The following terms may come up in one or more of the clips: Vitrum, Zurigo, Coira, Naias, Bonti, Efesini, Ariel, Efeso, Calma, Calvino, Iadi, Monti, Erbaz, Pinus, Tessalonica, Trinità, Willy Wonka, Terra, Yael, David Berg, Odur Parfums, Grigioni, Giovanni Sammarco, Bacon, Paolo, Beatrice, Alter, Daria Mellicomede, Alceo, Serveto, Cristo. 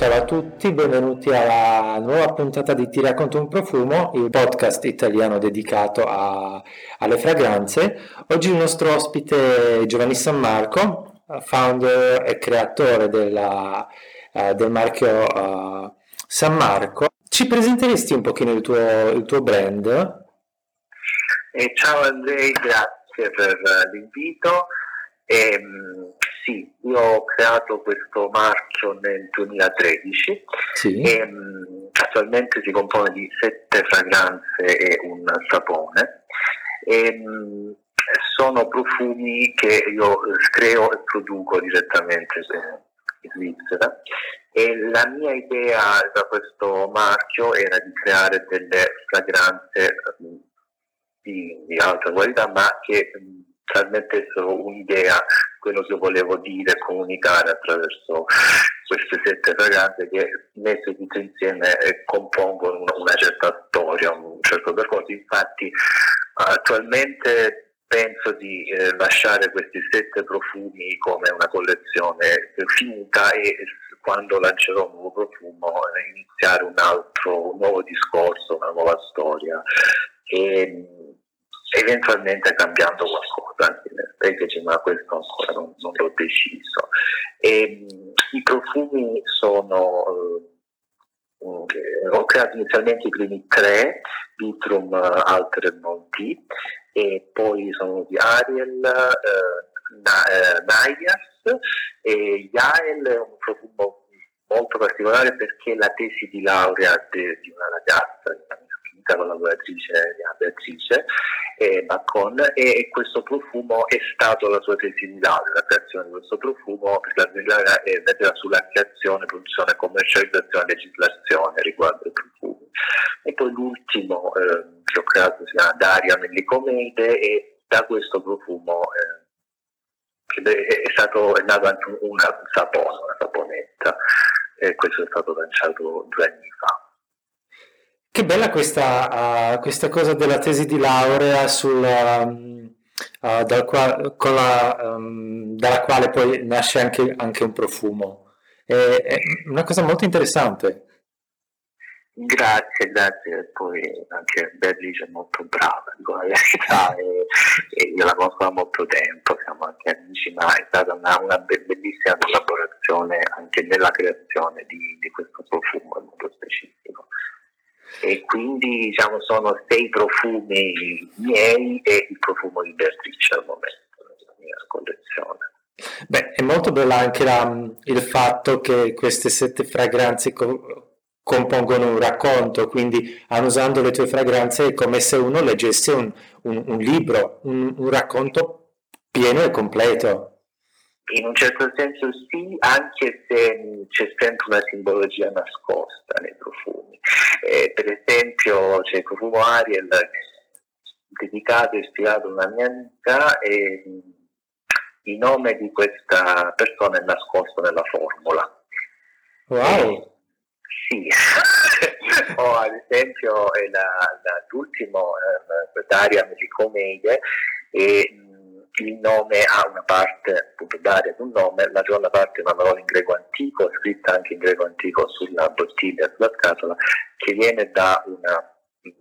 Ciao a tutti, benvenuti alla nuova puntata di Ti racconto un profumo, il podcast italiano dedicato alle fragranze. Oggi il nostro ospite è Giovanni Sammarco, founder e creatore del marchio Sammarco. Ci presenteresti un pochino il tuo brand? Ciao Andrei, grazie per l'invito. Sì, io ho creato questo marchio nel 2013 sì. E attualmente si compone di 7 fragranze e un sapone. Sono profumi che io creo e produco direttamente in Svizzera, e la mia idea da questo marchio era di creare delle fragranze di alta qualità, ma che trasmettessero un'idea, quello che volevo dire, comunicare attraverso queste 7 fragranze che messe tutte insieme compongono una certa storia, un certo percorso. Infatti attualmente penso di lasciare questi 7 profumi come una collezione finita e quando lancerò un nuovo profumo iniziare un nuovo discorso, una nuova storia e eventualmente cambiando qualcosa anche nel packaging, ma questo ancora non l'ho deciso. I profumi sono ho creato inizialmente i primi 3, Vitrum, Alter e Monti, e poi sono di Ariel, Naias e Yael. È un profumo molto particolare perché la tesi di laurea di una ragazza, di una collaboratrice di Beatrice, Bacon, e questo profumo è stato la sua tesi di laurea. La creazione di questo profumo è basata sulla creazione, produzione, commercializzazione e legislazione riguardo ai profumi. E poi l'ultimo che ho creato si chiama Daria Mellicomede, e da questo profumo è nato anche una saponetta, e questo è stato lanciato 2 anni fa. Che bella questa cosa della tesi di laurea dalla quale poi nasce anche un profumo. È una cosa molto interessante. Grazie. Poi anche Beatrice è molto brava, dico la verità, e io la conosco da molto tempo, siamo anche amici, ma è stata una bellissima collaborazione anche nella creazione di questo profumo in modo specifico. E quindi sono 6 profumi miei e il profumo di Beatrice al momento nella mia collezione. Beh, è molto bella anche il fatto che queste 7 fragranze compongono un racconto, quindi usando le tue fragranze è come se uno leggesse un libro, un racconto pieno e completo. In un certo senso sì, anche se c'è sempre una simbologia nascosta nei profumi. Per esempio c'è il profumo Ariel, dedicato e ispirato a una mia amica, e il nome di questa persona è nascosto nella formula. Wow! Sì. O ad esempio l'ultimo, Daria Mellicomede, il nome ha una parte, appunto Daria un nome, la seconda parte è una parola in greco antico, scritta anche in greco antico sulla bottiglia, sulla scatola, che viene da un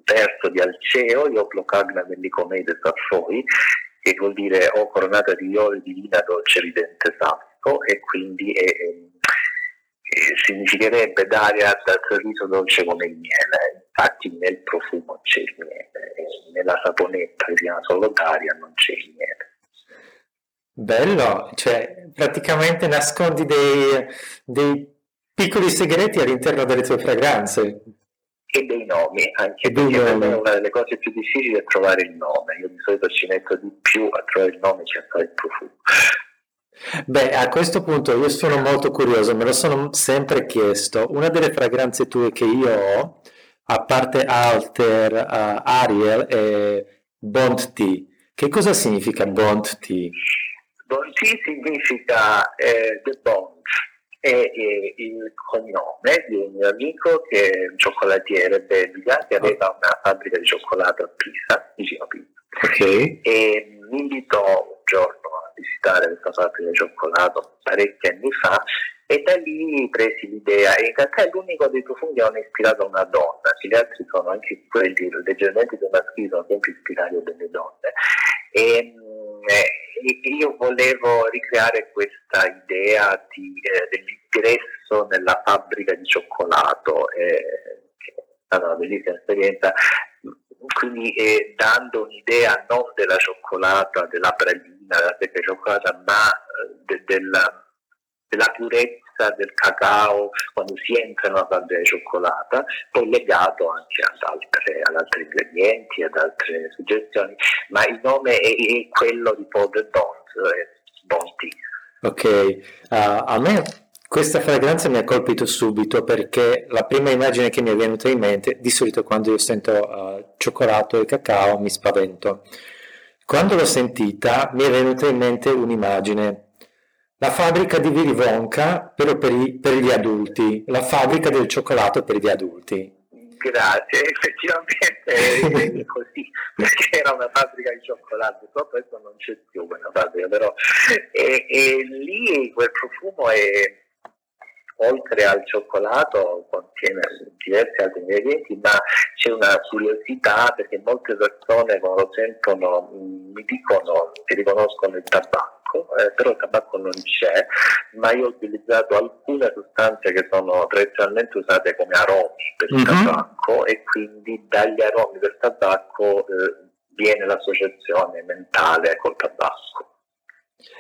verso di Alceo, io blocagna Mellicomede Saffoi, che vuol dire o coronata di iole di lina dolce ridente saffo, e quindi significherebbe Daria dal sorriso dolce come il miele. Infatti nel profumo c'è il miele, e nella saponetta che si chiama solo Daria non c'è il miele. Bello, cioè praticamente nascondi dei piccoli segreti all'interno delle tue fragranze. E dei nomi, anche perché per me una delle cose più difficili è trovare il nome. Io di solito ci metto di più a trovare il nome, cioè a fare il profumo. Beh, a questo punto io sono molto curioso, me lo sono sempre chiesto. Una delle fragranze tue che io ho, a parte Alter, Ariel, è Bonti. Che cosa significa Bonti? Bonti significa The Bond, è il cognome di un mio amico che è un cioccolatiere belga che aveva una fabbrica di cioccolato a Pisa, vicino a Pisa. Okay. E mi invitò un giorno a visitare questa fabbrica di cioccolato parecchi anni fa e da lì presi l'idea. In realtà è l'unico dei profumi che è ispirato a una donna, gli altri sono anche quelli leggermente più maschili, sono sempre ispirati a delle donne. E io volevo ricreare questa idea dell'ingresso nella fabbrica di cioccolato, che è stata una bellissima esperienza, quindi dando un'idea non della cioccolata, della pralina, della secca cioccolata, ma della purezza del cacao quando si entra in una fabbrica di cioccolata, poi legato anche ad altri ingredienti, ad altre suggestioni, ma il nome è quello di Paul de Bonti. Ok, a me questa fragranza mi ha colpito subito, perché la prima immagine che mi è venuta in mente, di solito quando io sento cioccolato e cacao mi spavento, quando l'ho sentita mi è venuta in mente un'immagine: la fabbrica di Willy Wonka, però per gli adulti, la fabbrica del cioccolato per gli adulti. Grazie, effettivamente è così, perché era una fabbrica di cioccolato, proprio adesso non c'è più quella fabbrica, però e lì quel profumo è, oltre al cioccolato, contiene diversi altri ingredienti, ma c'è una curiosità, perché molte persone quando lo sentono mi dicono che riconoscono il tabacco. Però il tabacco non c'è, ma io ho utilizzato alcune sostanze che sono tradizionalmente usate come aromi per il tabacco, e quindi dagli aromi del tabacco viene l'associazione mentale col tabacco.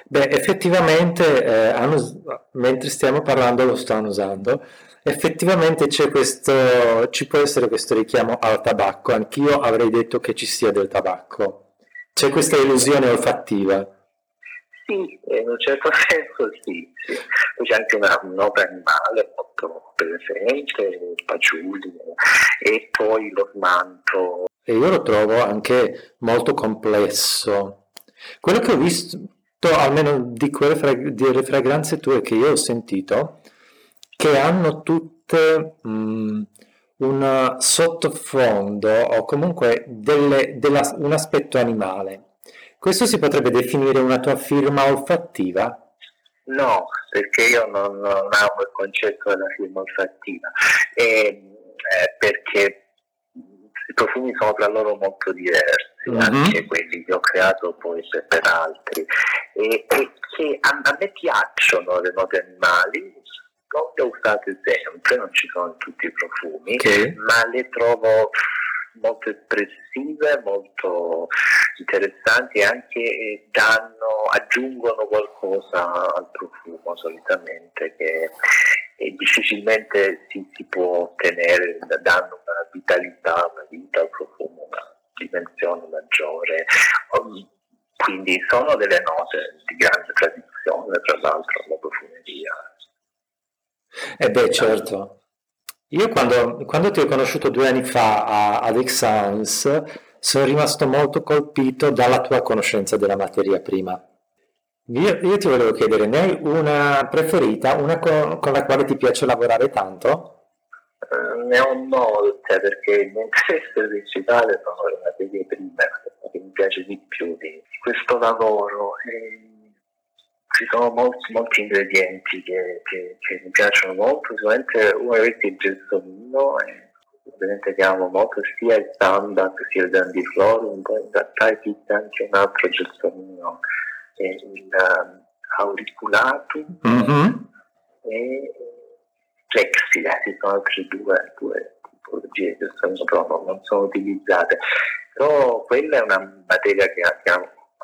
Beh, effettivamente, mentre stiamo parlando lo stanno usando, effettivamente ci può essere questo richiamo al tabacco, anch'io avrei detto che ci sia del tabacco, c'è questa illusione olfattiva. Sì, in un certo senso sì, sì. Poi c'è anche un'opera animale molto presente, il patchouli, e poi lo smanto. E io lo trovo anche molto complesso. Quello che ho visto, almeno di quelle delle fragranze tue che io ho sentito, che hanno tutte un sottofondo o comunque un aspetto animale. Questo si potrebbe definire una tua firma olfattiva? No, perché io non amo il concetto della firma olfattiva, perché i profumi sono tra loro molto diversi, anche quelli che ho creato poi per altri, e che a me piacciono le note animali, non le ho usate sempre, non ci sono tutti i profumi, okay, ma le trovo molto espressive, molto interessanti, e anche aggiungono qualcosa al profumo solitamente che difficilmente si può ottenere, danno una vitalità, una vita al profumo, una dimensione maggiore. Quindi sono delle note di grande tradizione, tra l'altro, alla profumeria. E beh, certo. Io quando ti ho conosciuto 2 anni fa ad Exans sono rimasto molto colpito dalla tua conoscenza della materia prima. Io ti volevo chiedere, ne hai una preferita, una con la quale ti piace lavorare tanto? Ne ho molte, perché il mio interesse principale sono le materie prime, che mi piace di più di questo lavoro. Ci sono molti ingredienti che mi piacciono molto, sicuramente uno di questi è il gelsomino, ovviamente che amo molto sia il standard sia il dandiflorum, poi in realtà esiste anche un altro gelsomino, il auriculatum e flexile, ci sono altre due tipologie che non sono utilizzate, però quella è una materia che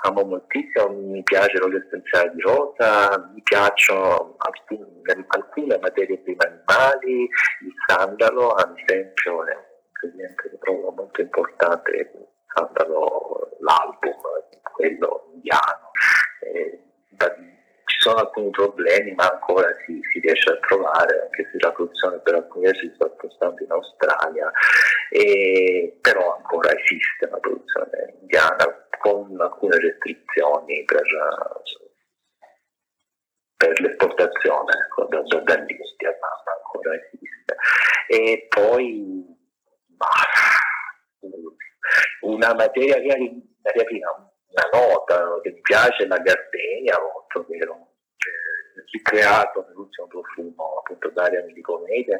amo moltissimo, mi piace l'olio essenziale di rosa, mi piacciono alcune materie prime animali, il sandalo ad esempio è un ingrediente che trovo molto importante, il sandalo, l'album, quello indiano, ci sono alcuni problemi ma ancora si riesce a trovare, anche se la produzione per alcuni versi sta spostando in Australia, però ancora esiste una produzione indiana con alcune restrizioni per l'esportazione, ecco, dall'India, ma ancora esiste. E poi una materia prima, una nota che mi piace, la gardenia, molto vero, ricreato un profumo appunto Daria Mellicomede,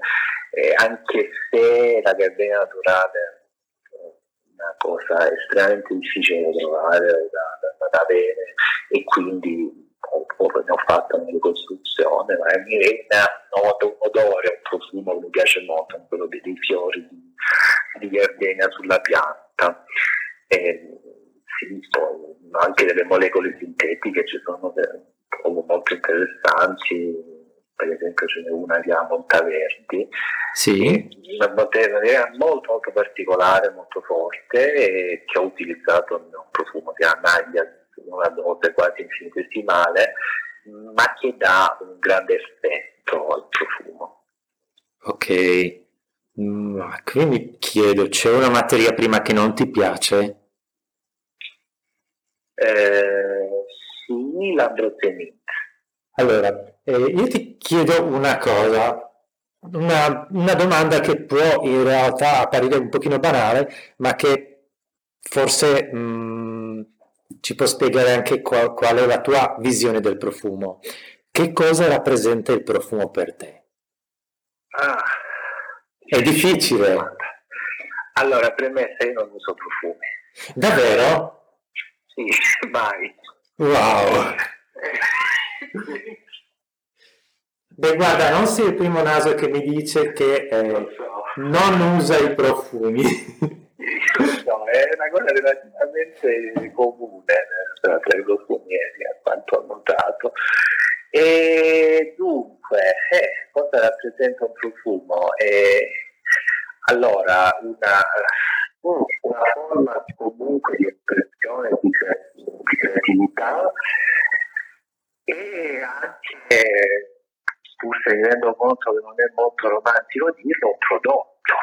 anche se la verbena naturale è una cosa estremamente difficile da trovare, da avere, e quindi poi ne ho fatto una ricostruzione, ma mi rende un odore, un profumo che mi piace molto, quello dei fiori di verbena sulla pianta. Sì, poi anche delle molecole sintetiche ci sono molto interessanti, per esempio ce n'è una che ha Montaverdi, sì, una molto molto particolare, molto forte, che ho utilizzato in un profumo che ha Naias, una dose quasi infinitesimale, ma che dà un grande effetto al profumo. Ok, qui mi chiedo, c'è una materia prima che non ti piace? Sì, l'androstenite. Allora, io ti chiedo una cosa, una domanda che può in realtà apparire un pochino banale, ma che forse ci può spiegare anche qual è la tua visione del profumo. Che cosa rappresenta il profumo per te? È difficile. Allora, premessa, io non uso profumi. Davvero? Sì, mai. Wow. Beh, guarda, non sei il primo naso che mi dice che non usa i profumi. No, è una cosa relativamente comune tra i profumieri, a quanto ho notato. E dunque, cosa rappresenta un profumo? Allora, una forma comunque di espressione, di creatività, e anche, pur se mi rendo conto che non è molto romantico dirlo, un prodotto.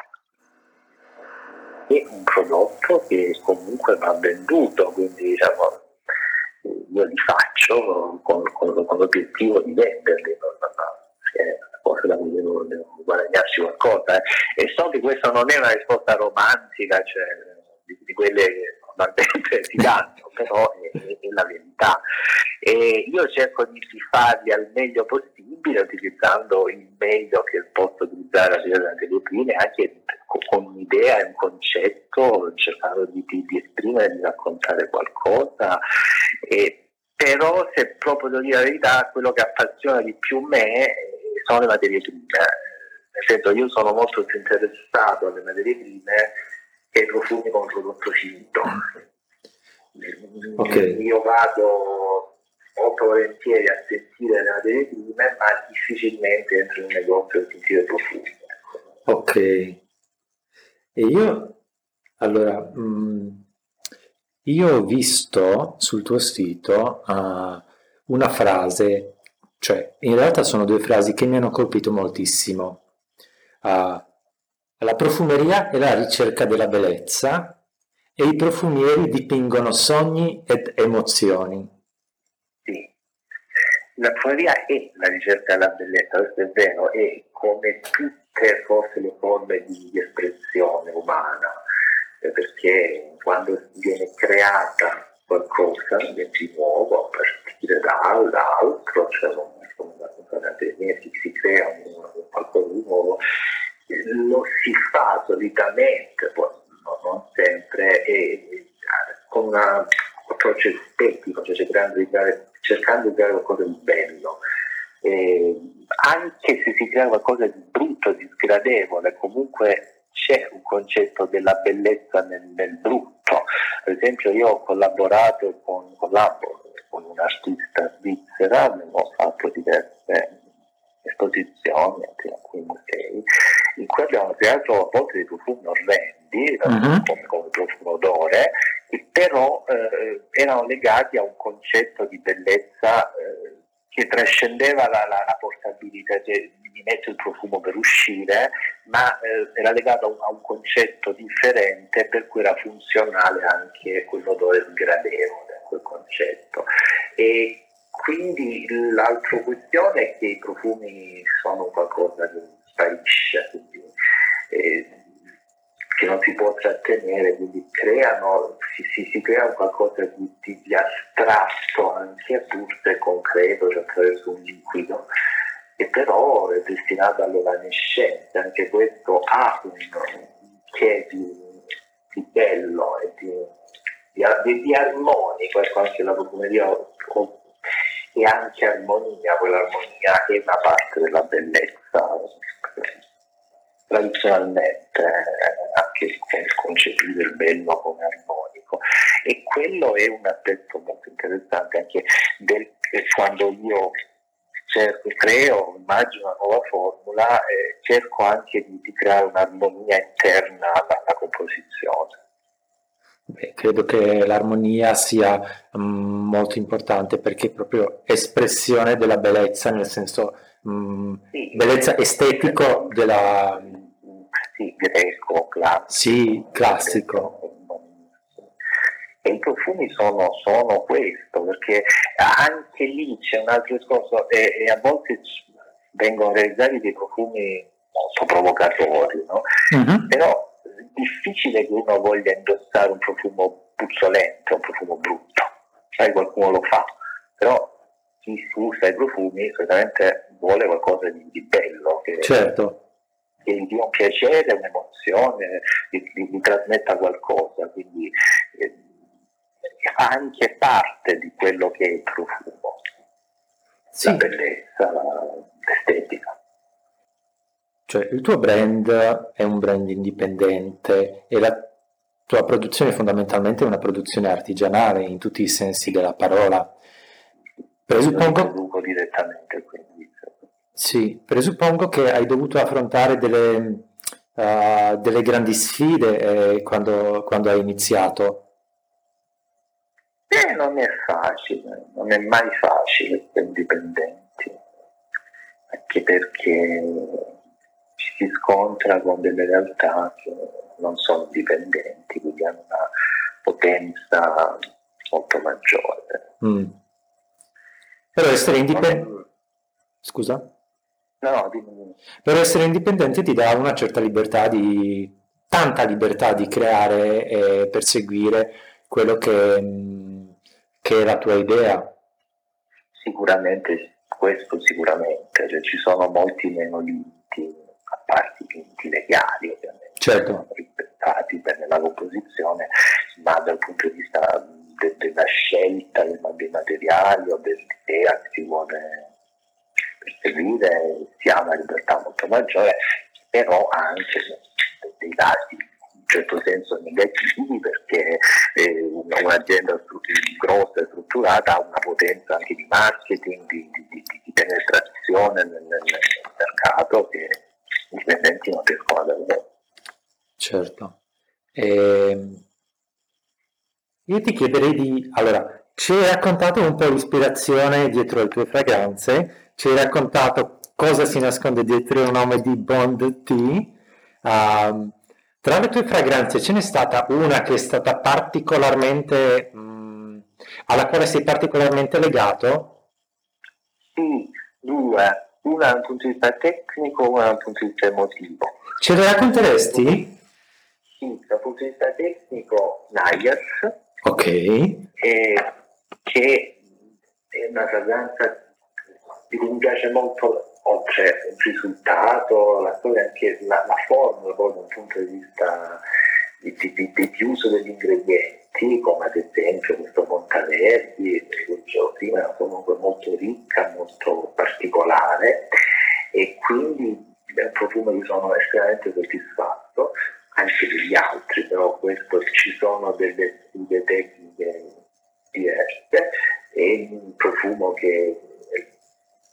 È un prodotto che comunque va venduto, quindi diciamo io li faccio con l'obiettivo di venderli, forse da cui devo guadagnarci qualcosa, e so che questa non è una risposta romantica, cioè di quelle che normalmente si danno, però è la verità, e io cerco di farli al meglio possibile utilizzando il meglio che posso utilizzare anche le prime, anche con un'idea e un concetto, cercando di esprimere, di raccontare qualcosa, però se proprio devo dire la verità, quello che appassiona di più me sono le materie prime, nel senso io sono molto più interessato alle materie prime che ai profumi con prodotto finito. Okay. Io vado molto volentieri a sentire le materie prime, ma difficilmente entro in un negozio a sentire profumi. Ok. E io ho visto sul tuo sito una frase, cioè in realtà sono due frasi che mi hanno colpito moltissimo. La profumeria è la ricerca della bellezza e i profumieri dipingono sogni ed emozioni. Sì, la profumeria è la ricerca della bellezza, questo è vero, e come tutti forse le forme di espressione umana, perché quando viene creata qualcosa di nuovo a partire dall'altro, cioè si crea un qualcosa di nuovo, lo si fa solitamente, poi non sempre, e con un approccio estetico, cioè cercando di creare qualcosa di bello. Anche se si crea qualcosa di brutto, di sgradevole, comunque c'è un concetto della bellezza nel brutto. Per esempio io ho collaborato con un'artista svizzera, ho fatto diverse esposizioni anche in alcuni musei, in cui abbiamo creato a volte dei profumi orrendi, come profumo odore, che però erano legati a un concetto di bellezza che trascendeva la portabilità, cioè mi metto il profumo per uscire, ma era legato a un concetto differente, per cui era funzionale anche quell'odore sgradevole, quel concetto. E quindi l'altra questione è che i profumi sono qualcosa che sparisce, quindi, che non si può trattenere, quindi si crea un qualcosa di astratto, anche pur se concreto, cioè attraverso un liquido, che però è destinata all'evanescenza. Anche questo ha un che di bello e di armonico, ecco, anche la profumeria e anche armonia, quell'armonia che è una parte della bellezza tradizionalmente, anche il concetto del bello come armonico, e quello è un aspetto molto interessante anche quando io cerco, creo, immagino una nuova formula, cerco anche di creare un'armonia interna alla composizione. Beh, credo che l'armonia sia molto importante, perché è proprio espressione della bellezza, nel senso sì, bellezza estetico della... Sì, greco, classico. Sì, classico. E i profumi sono questo, perché anche lì c'è un altro discorso, e a volte vengono realizzati dei profumi molto provocatori, no? Mm-hmm. Però difficile che uno voglia indossare un profumo puzzolente, un profumo brutto, sai, qualcuno lo fa, però chi usa i profumi solitamente vuole qualcosa di bello, che certo, che gli dia un piacere, un'emozione, gli trasmetta qualcosa, quindi fa anche parte di quello che è il profumo, sì, la bellezza, l'estetica. Cioè, il tuo brand è un brand indipendente e la tua produzione è fondamentalmente una produzione artigianale in tutti i sensi della parola. Presuppongo direttamente, quindi. Sì, presuppongo che hai dovuto affrontare delle grandi sfide quando hai iniziato. Non è facile, non è mai facile per indipendenti, anche perché si scontra con delle realtà che non sono dipendenti, quindi hanno una potenza molto maggiore. Però essere indipendenti, scusa? No, dimmi. Però essere indipendente ti dà una certa libertà, tanta libertà di creare e perseguire quello che è la tua idea. Sicuramente, questo sicuramente, cioè, ci sono molti meno limiti, a parte i limiti legali ovviamente, certo, sono rispettati per la composizione, ma dal punto di vista della scelta dei materiali o dell'idea che si vuole perseguire, si ha una libertà molto maggiore, però anche dei dati in un certo senso negativi, perché un'azienda grossa e strutturata ha una potenza anche di marketing, di penetrazione nel mercato che dipendenti non riescono ad avere. Certo. Io ti chiederei allora, ci hai raccontato un po' l'ispirazione dietro le tue fragranze, ci hai raccontato cosa si nasconde dietro il nome di Bonti. Tra le tue fragranze ce n'è stata una che è stata particolarmente alla quale sei particolarmente legato? Sì, due. Una dal punto di vista tecnico, una dal punto di vista emotivo. Ce le racconteresti? Sì, dal punto di vista tecnico, Naias. Ok. Che è una fragranza di cui mi piace molto, oltre il risultato, la storia, anche la formula, proprio dal punto di vista di uso degli ingredienti, come ad esempio questo Montaverdi, che dicevo prima, era comunque molto ricca, molto particolare, e quindi è un profumo che sono estremamente soddisfatto, anche degli altri, però questo, ci sono delle tecniche diverse, e un profumo che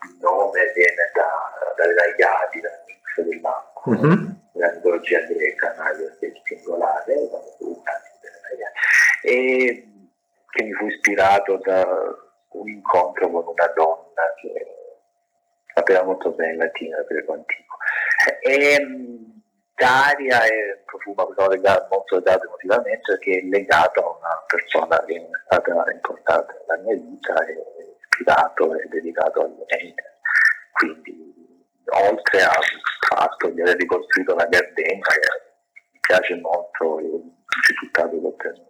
il nome viene da Iadi, dal mix dell'acqua. Mm-hmm. La mitologia greca, Naias del singolare, e che mi fu ispirato da un incontro con una donna che sapeva molto bene latino e greco antico. E Daria è un profumo molto legato emotivamente, perché è legato a una persona che è stata importante nella mia vita, è ispirato e dedicato al genere. Quindi, oltre a fatto di aver ricostruito la Gardenia, mi piace molto il risultato che ho ottenuto.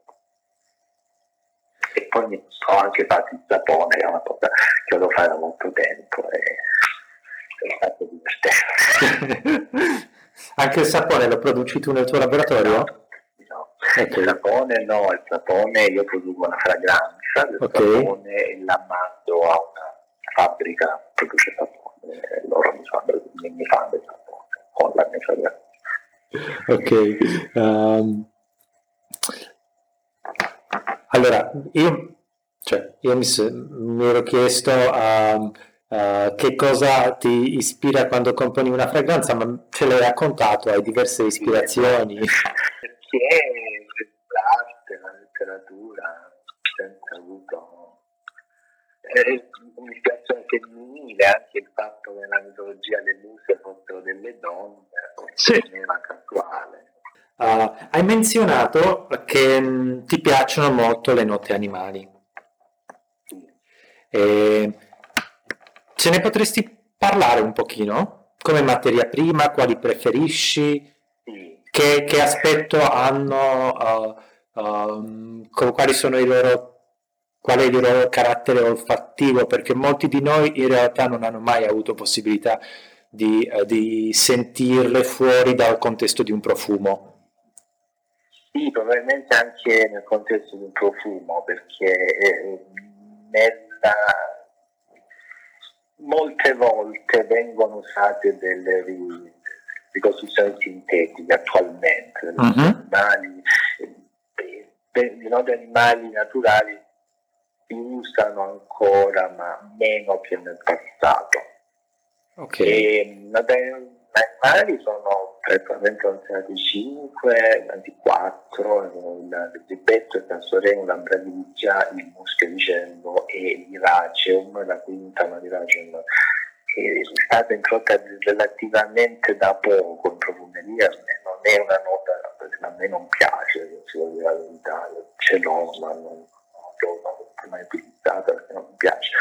E poi ho anche fatto il sapone, che è una cosa che volevo fare da molto tempo, e niente. Anche il sapone lo produci tu nel tuo laboratorio? No, il sapone no, il sapone io produco una fragranza, il sapone la mando a una fabbrica che produce sapone, loro mi fanno il sapone con la mia fragranza. Ok, allora io mi ero chiesto che cosa ti ispira quando componi una fragranza, ma ce l'hai raccontato, hai diverse ispirazioni. Perché l'arte, la letteratura, senza avuto, un'ispirazione femminile, anche il fatto che la mitologia delle muse fossero delle donne, sì, era casuale. Hai menzionato che ti piacciono molto le note animali. Sì. Ce ne potresti parlare un pochino? Come materia prima, quali preferisci? Sì. Che aspetto hanno? Qual è il loro carattere olfattivo? Perché molti di noi in realtà non hanno mai avuto possibilità di sentirle fuori dal contesto di un profumo. Sì, probabilmente anche nel contesto di un profumo, perché molte volte vengono usate delle ricostruzioni sintetiche attualmente, di note animali naturali si usano ancora, ma meno che nel passato. Okay. Gli animali sono praticamente nel 35, 24, il ribetto, il castoreo, l'ambravigia, il muschio di cello e l'iraceum, la quintana di l'iraceum, che è stata introdotta relativamente da poco in profumeria, non è una nota, perché a me non piace, se vuol dire la verità, ce l'ho, ma non l'ho mai utilizzata perché non mi piace.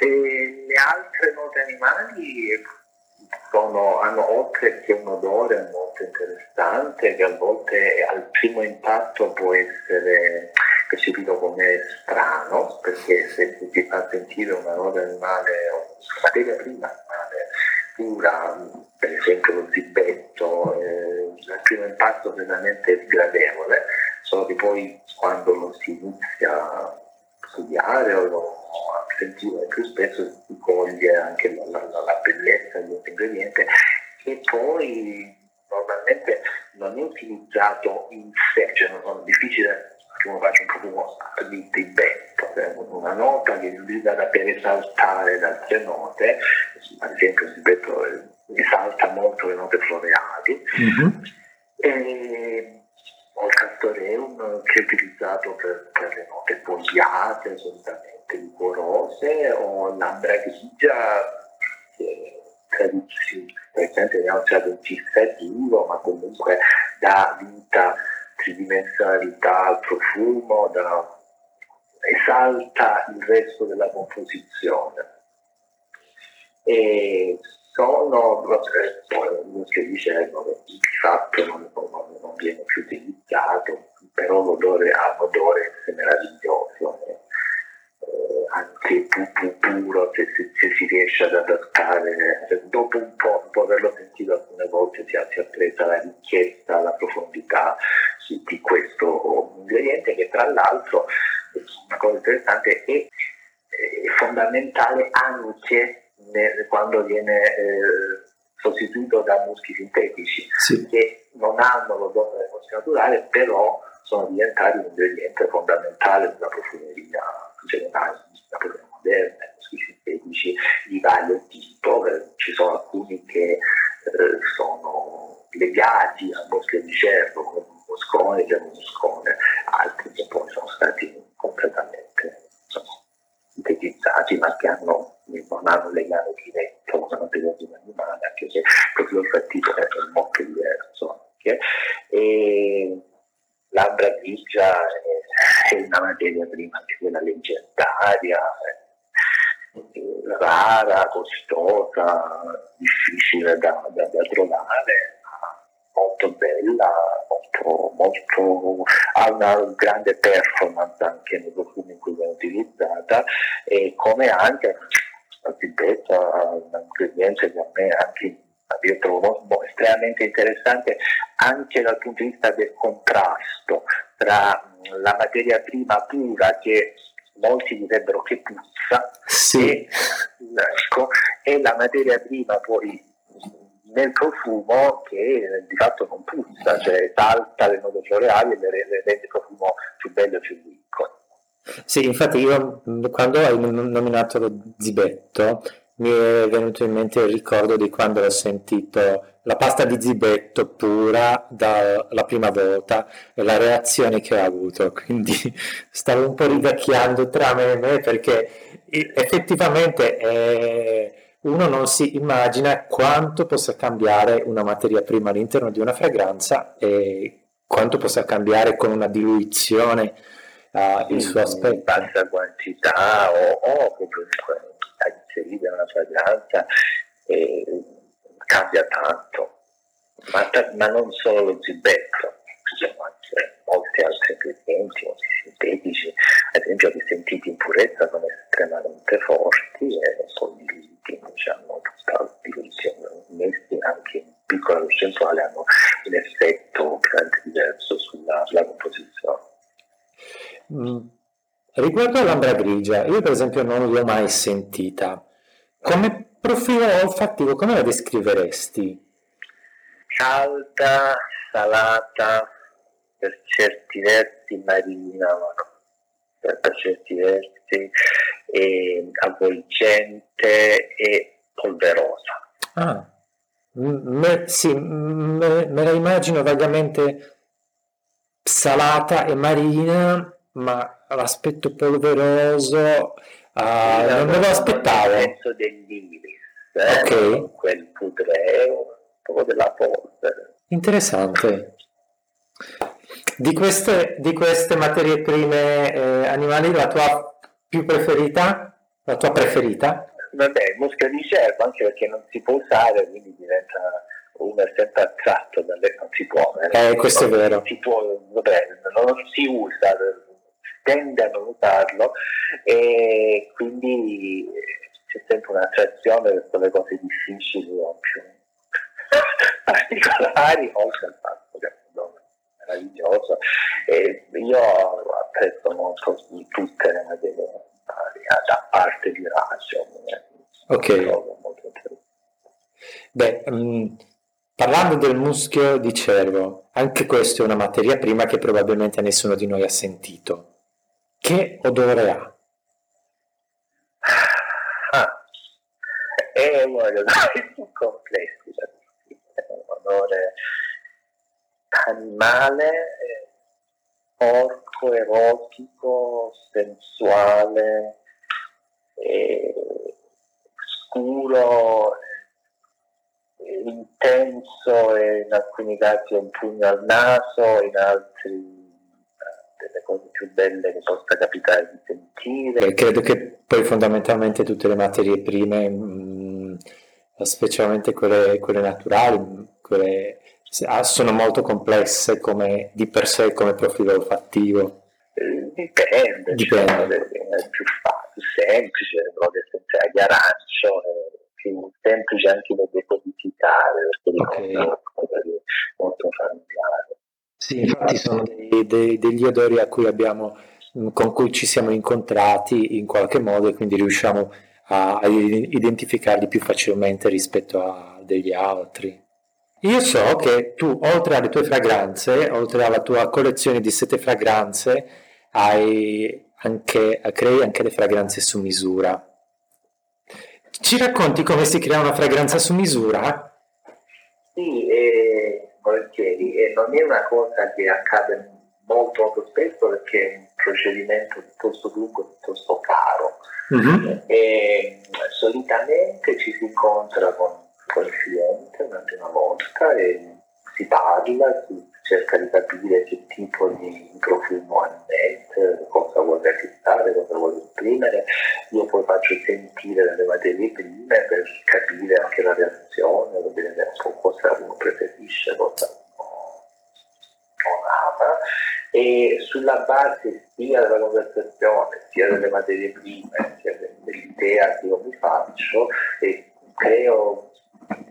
E le altre note animali hanno oltre che un odore molto interessante, che a volte al primo impatto può essere percepito come strano, perché se ti fa sentire una nota animale, una materia prima animale pura, per esempio lo zibetto, al primo impatto veramente sgradevole, solo che poi quando lo si inizia a studiare o sentire più spesso si coglie anche la bellezza di un ingrediente che poi normalmente non è utilizzato in sé, cioè non è difficile che uno faccia un profumo di vento, una nota che è utilizzata per esaltare le altre note, ad esempio il vento esalta molto le note floreali, o il castoreum che è utilizzato per le note bogliate, solitamente rigorose, o l'ambravigia che è un tratto fissativo, ma comunque dà vita, tridimensionalità al profumo, esalta il resto della composizione. E sono non si dice di fatto non viene più utilizzato, però l'odore ha un odore meraviglioso, anche puro se si riesce ad adattare, dopo un po', dopo averlo sentito alcune volte si apprezza la ricchezza, la profondità di questo ingrediente, che tra l'altro, una cosa interessante, è fondamentale anche quando viene sostituito da muschi sintetici, sì, che non hanno l'odore del muschi naturale, però sono diventati un ingrediente fondamentale della profumeria generale, la profumeria moderna, i sintetici di vario tipo. Ci sono alcuni che sono legati al bosco di cervo, come un moscone, altri che poi sono stati completamente sintetizzati, ma che non hanno legame diretto con la materia prima animale, anche se proprio il fattito è molto diverso. E l'ambra grigia è una materia prima anche quella leggendaria, rara, costosa, difficile da trovare, molto bella, molto, ha una grande performance anche nei profumi in cui viene utilizzata, e come anche la zibetta è un ingrediente che a me anche io trovo estremamente interessante anche dal punto di vista del contrasto tra la materia prima pura, che molti direbbero che puzza, sì, e la materia prima poi nel profumo, che di fatto non puzza, cioè salta le note floreali e le rende il profumo più bello e più ricco. Sì, infatti io quando hai nominato lo zibetto mi è venuto in mente il ricordo di quando ho sentito la pasta di zibetto pura dalla prima volta e la reazione che ho avuto, quindi stavo un po' ridacchiando tra me e me, perché effettivamente uno non si immagina quanto possa cambiare una materia prima all'interno di una fragranza e quanto possa cambiare con una diluizione il suo aspetto. In bassa quantità o comunque inserita in una fragranza cambia tanto, ma non solo lo zibetto, ci sono anche molti altri ingredienti, molti sintetici, ad esempio che sentiti in purezza sono estremamente forti e poi diluiti, hanno tutta diluizione, messi anche in piccola percentuale hanno un effetto diverso sulla composizione. Riguardo all'ambra grigia, io per esempio non l'ho mai sentita. Come profilo olfattivo, come la descriveresti? Calda, salata, per certi versi marina, per certi versi avvolgente e polverosa. Ah, me la immagino vagamente salata e marina, ma l'aspetto polveroso non me lo aspettavo. Il senso dell'iris, okay. Quel pudreo, un po' della polvere. Interessante. Di queste materie prime animali, la tua preferita? Vabbè, il muschio di cervo, anche perché non si può usare, quindi diventa uno è sempre attratto dalle, non si può, questo non è vero, si può, vabbè, non si usa, tende a non usarlo, e quindi c'è sempre un'attrazione verso le cose difficili o più particolari, oltre al fatto che è meraviglioso. E io apprezzo molto tutte le materie da parte di Razio, ok, molto interessante. Beh, parlando del muschio di cervo, anche questa è una materia prima che probabilmente nessuno di noi ha sentito. Che odore ha? È uno degli odori più complessi, è un odore animale, porco, erotico, sensuale, scuro, intenso, e in alcuni casi un pugno al naso, in altri delle cose più belle che possa capitare di sentire. Credo che poi fondamentalmente tutte le materie prime, specialmente quelle naturali, quelle sono molto complesse come di per sé come profilo olfattivo. Dipende. Cioè, è più facile, semplice, gli arancio, più semplice anche da decodificare, perché okay, è una cosa molto familiare. Sì, infatti sono degli odori a cui con cui ci siamo incontrati in qualche modo, e quindi riusciamo a identificarli più facilmente rispetto a degli altri. Io so che tu, oltre alle tue fragranze, oltre alla tua collezione di 7 fragranze, crei anche le fragranze su misura. Ci racconti come si crea una fragranza su misura? Sì, volentieri, e non è una cosa che accade molto spesso, perché è un procedimento piuttosto lungo, piuttosto caro. Mm-hmm. E solitamente ci si incontra con il cliente una prima volta e si parla, si cerca di capire che tipo di profumo ha in mente, cosa vuole acquistare, cosa vuole esprimere. Io poi faccio sentire delle materie prime per capire anche la reazione, per vedere un po' cosa uno preferisce, cosa non ama, e sulla base sia della conversazione, sia delle materie prime, sia dell'idea che io mi faccio, e creo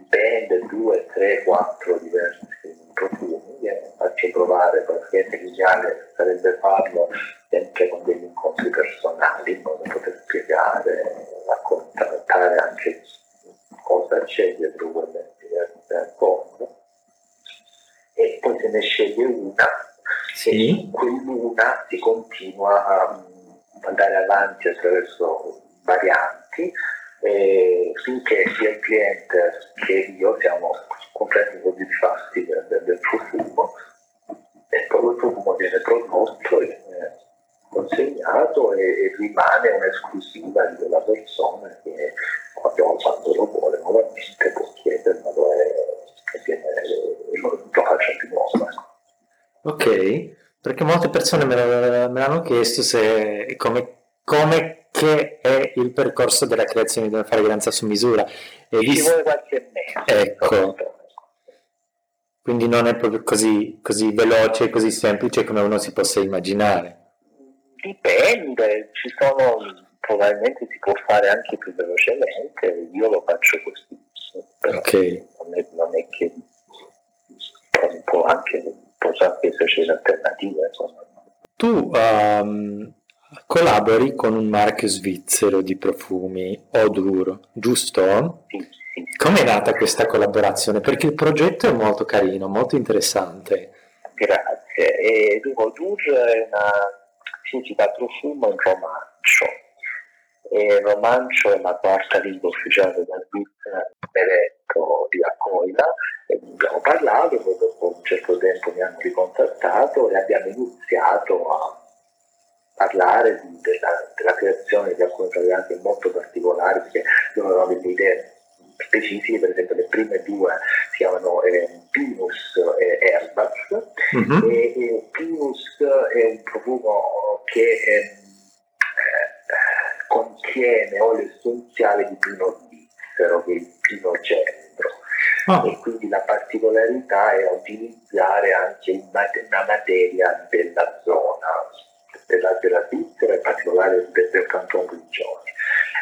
band, 2, ideale sarebbe farlo sempre con degli incontri personali, in modo da poter spiegare, raccontare anche cosa c'è dietro quell'idea fondo. E poi se ne sceglie una, sì, e quell'una si continua a andare avanti attraverso varianti, finché sia il cliente che io siamo completamente soddisfatti del profumo, e poi il profumo viene prodotto, consegnato e rimane un'esclusiva di quella persona che quando lo vuole nuovamente può chiedermelo e viene lo faccia di nuovo. Ok, perché molte persone me l'hanno chiesto se è come che è il percorso della creazione di una fragranza su misura. E ci vuole qualche mese. Ecco. Quindi non è proprio così veloce, così semplice come uno si possa immaginare. Dipende, ci sono, probabilmente si può fare anche più velocemente, io lo faccio così. Però okay. non è che può anche esserci alternative. Insomma. Tu collabori con un marchio svizzero di profumi, Odur, giusto? Sì. Com'è nata questa collaborazione? Perché il progetto è molto carino, molto interessante. Grazie. Odur significa profumo in romancio. E romancio è la quarta lingua ufficiale della Svizzera, dialetto di Coira, e abbiamo parlato, poi dopo un certo tempo mi hanno ricontattato e abbiamo iniziato a parlare della creazione di alcune fragranze molto particolari, perché loro avevano delle idee specifiche. Per esempio le prime due si chiamano Pinus e Erbaz. Mm-hmm. E Pinus è un profumo che contiene olio essenziale di pino bizzero, che è il pino cedro. Oh. E quindi la particolarità era utilizzare anche una materia della zona, della Svizzera, in particolare del canton Grigioni,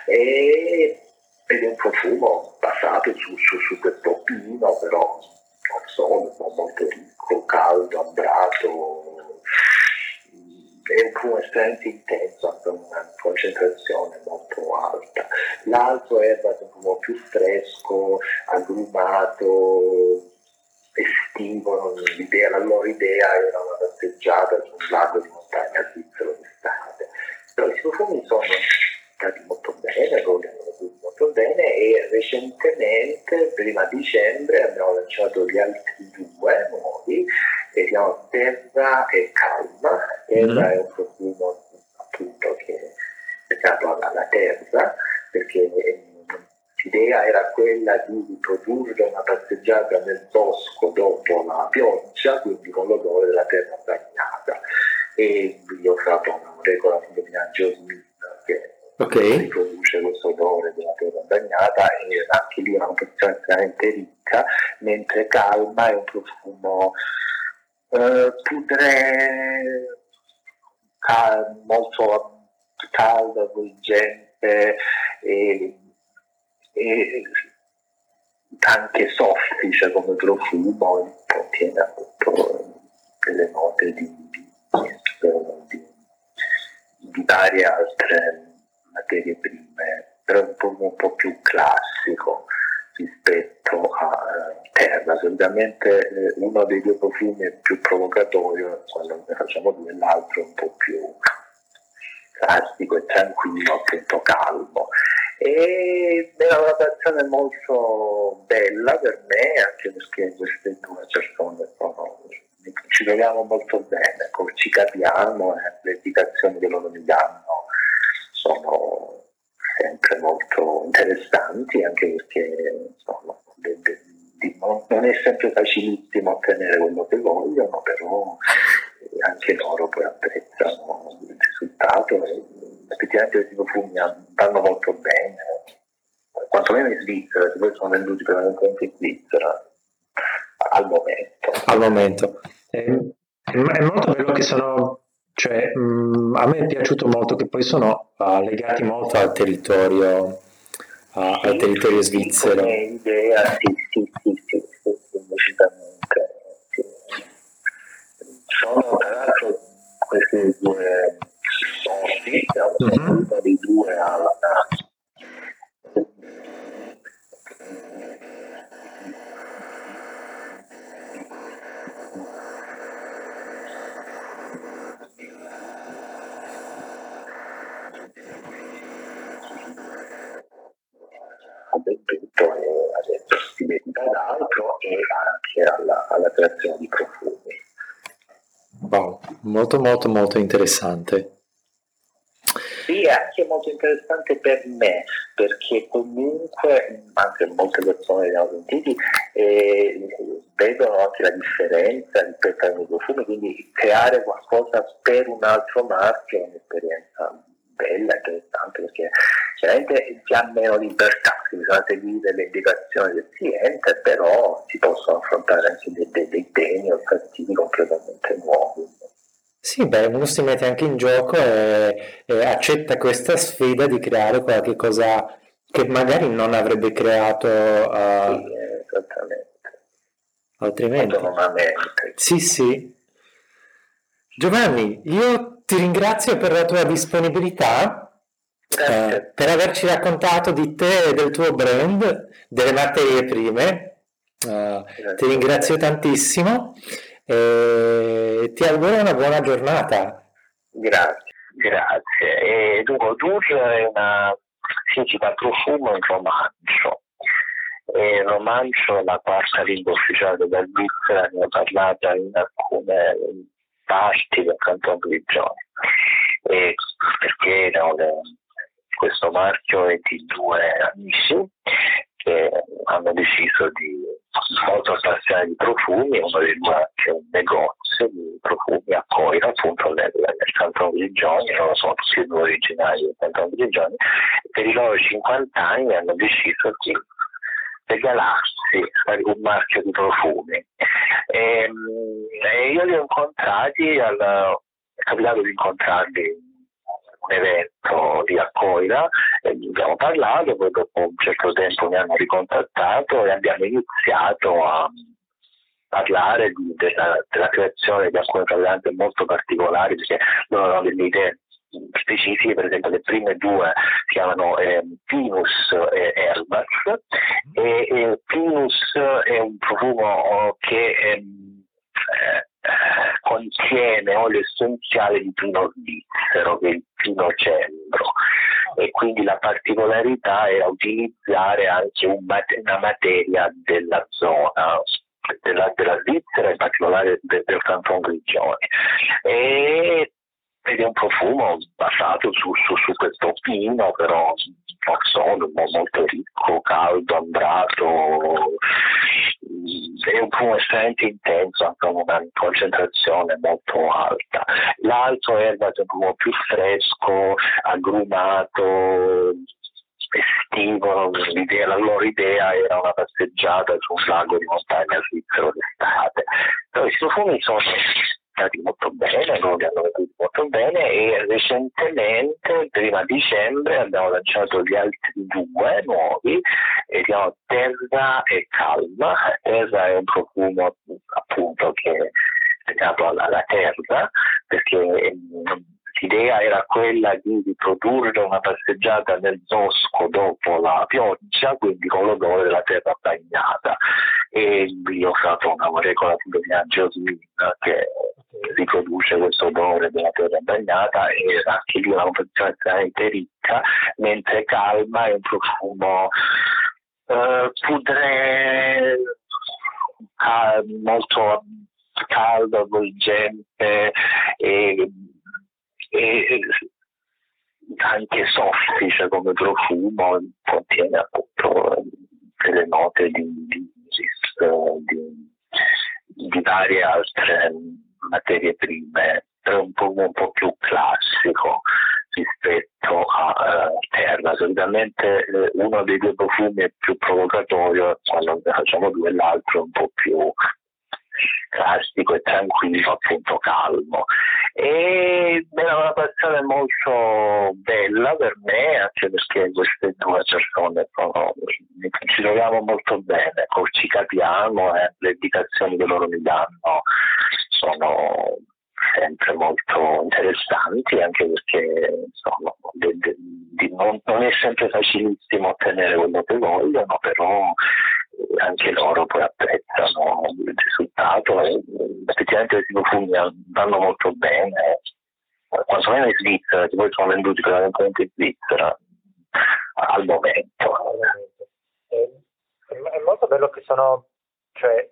ed è un profumo basato su questo pino, però non solo, molto ricco, caldo, ambrato, è un profumo estremamente intenso, ha una concentrazione molto alta. L'altro è un profumo più fresco, agrumato, estivo. La loro idea era una passeggiata su un lago di montagna svizzero d'estate. Però i profumi sono stati molto bene, e recentemente, prima dicembre, abbiamo lanciato gli altri due nuovi, che si chiamano Terra e Calma. Terra è un profumo appunto che è legato alla terra, perché l'idea era quella di produrre una passeggiata nel bosco dopo la pioggia, quindi con l'odore della terra bagnata. E io ho fatto una regola di dominaggio che riproduce questo odore della terra bagnata, e anche lì è una composizione estremamente ricca, mentre Calma è un profumo molto caldo, avvolgente, e anche soffice come profumo, contiene appunto delle note di varie altre materie prime, però un po' più classico rispetto a Terra. Solitamente uno dei due profumi è più provocatorio, quando ne facciamo due, l'altro è un po' più classico e tranquillo, appunto calmo. E è una canzone molto bella per me, anche perché queste due persone ci troviamo molto bene, ci capiamo, le indicazioni che loro mi danno sono sempre molto interessanti, anche perché insomma, non è sempre facilissimo ottenere quello che vogliono, però anche loro poi apprezzano il risultato. Effettivamente questi profumi vanno molto bene, quantomeno in Svizzera, perché poi sono venduti prevalentemente in Svizzera al momento. È molto bello che sono, cioè a me è piaciuto molto che poi sono legati molto al territorio, al territorio svizzero. Sì, decisamente. Sono peraltro queste due sorti che hanno una dei due alla convento e si vende dall'altro e anche alla creazione di profumi. Wow, molto molto molto interessante. Sì, è anche molto interessante per me, perché comunque anche molte persone che abbiamo sentiti vedono anche la differenza rispetto ai profumi, quindi creare qualcosa per un altro marchio è un'esperienza bella, interessante, perché chiaramente si ha meno libertà, si bisogna seguire le indicazioni del cliente, però si possono affrontare anche dei temi o cattivi completamente nuovi. Sì, beh, uno si mette anche in gioco e accetta questa sfida di creare qualche cosa che magari non avrebbe creato sì, esattamente. Altrimenti. Autonomamente. Sì, sì. Giovanni, io ti ringrazio per la tua disponibilità, per averci raccontato di te e del tuo brand, delle materie prime. Ti ringrazio tantissimo e ti auguro una buona giornata. Grazie. E dunque, Odur è una sigla profumo in romanzo. E il romanzo è la quarta lingua ufficiale della Svizzera, ne ho parlata in alcune parti del canton Grigioni, perché questo marchio è di due amici che hanno deciso di spaziare di profumi, uno dei due anche un negozio di profumi a Coira, appunto nel canton Grigioni, loro sono tutti e due originari del canton Grigioni, per i loro 50 anni hanno deciso di regalarsi un marchio di profumi. E io li ho incontrati, è capitato di incontrarli in un evento lì a Coira, e abbiamo parlato, poi dopo un certo tempo mi hanno ricontattato e abbiamo iniziato a parlare della creazione di alcune fragranze molto particolari, perché non avevano delle idee specifiche. Per esempio le prime due si chiamano Pinus e Erbaz, e Pinus è un profumo che contiene olio essenziale di pino svizzero, che è il pino cembro, e quindi la particolarità era utilizzare anche una materia della zona della Svizzera, in particolare del canton Grigioni, ed è un profumo basato su questo pino, però non solo, molto ricco, caldo, ambrato, è un profumo estremamente intenso, anche con una concentrazione molto alta. L'altro Erbaz è un profumo più fresco, agrumato, estivo. La loro idea era una passeggiata su un lago di montagna svizzero d'estate. Però i profumi sono molto bene, loro li hanno venduti molto bene, e recentemente, prima dicembre, abbiamo lanciato gli altri due nuovi, si chiamano Terra e Calma. Terra è un profumo appunto che è legato alla terra, perché l'idea era quella di riprodurre una passeggiata nel bosco dopo la pioggia, quindi con l'odore della terra bagnata. E io ho usato una molecola di Giovanni Sammarco che riproduce questo odore della terra bagnata, e anche lì una confezione estremamente ricca, mentre Calma è un profumo pudre, molto caldo, avvolgente e anche soffice come profumo, contiene appunto delle note di varie altre materie prime, però un po' più classico rispetto a Terra. Solitamente uno dei due profumi è più provocatorio, quando ne facciamo due, l'altro è un po' più classico e tranquillo, appunto calmo. E era una passione molto bella per me, anche perché queste due persone ci troviamo molto bene, ci capiamo, le indicazioni che loro mi danno sono sempre molto interessanti, anche perché insomma, non è sempre facilissimo ottenere quello che vogliono, però anche loro poi apprezzano il risultato e effettivamente questi profumi vanno molto bene, quanto meno in Svizzera, che poi sono venduti prevalentemente in Svizzera al momento. È molto bello che sono, cioè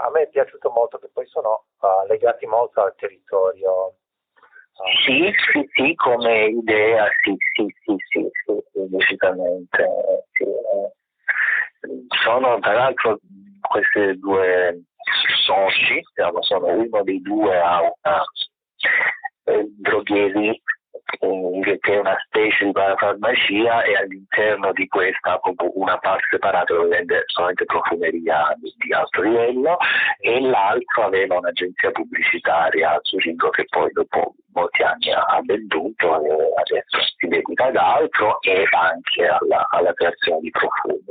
a me è piaciuto molto che poi sono legati molto al territorio. Sì, come idea, sì, decisamente. Sì. Sono, tra l'altro, questi due soci, diciamo, sono uno dei due a una drogheria, che è una specie di parafarmacia, e all'interno di questa una parte separata dove vende solamente profumeria di alto livello, e l'altro aveva un'agenzia pubblicitaria a Zurigo che poi dopo molti anni ha venduto e adesso si dedica ad altro e anche alla creazione di profumi.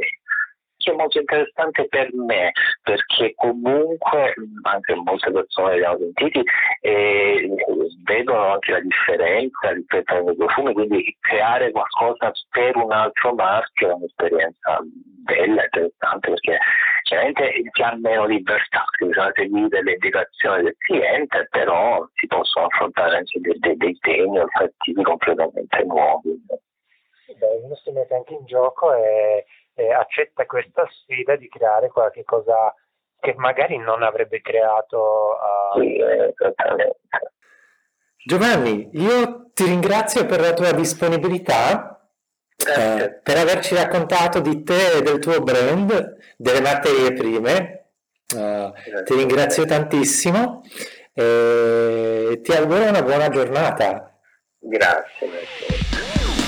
È molto interessante per me perché comunque anche molte persone li hanno sentiti e vedono anche la differenza rispetto ai profumi, quindi creare qualcosa per un altro marchio è un'esperienza bella, interessante, perché chiaramente si ha meno libertà, si bisogna seguire le indicazioni del cliente, però si possono affrontare anche dei temi olfattivi completamente nuovi. Uno si mette anche in gioco e accetta questa sfida di creare qualche cosa che magari non avrebbe creato. Sì, esattamente. Giovanni, io ti ringrazio per la tua disponibilità, per averci raccontato di te e del tuo brand, delle materie prime. Ti ringrazio tantissimo e ti auguro una buona giornata. Grazie.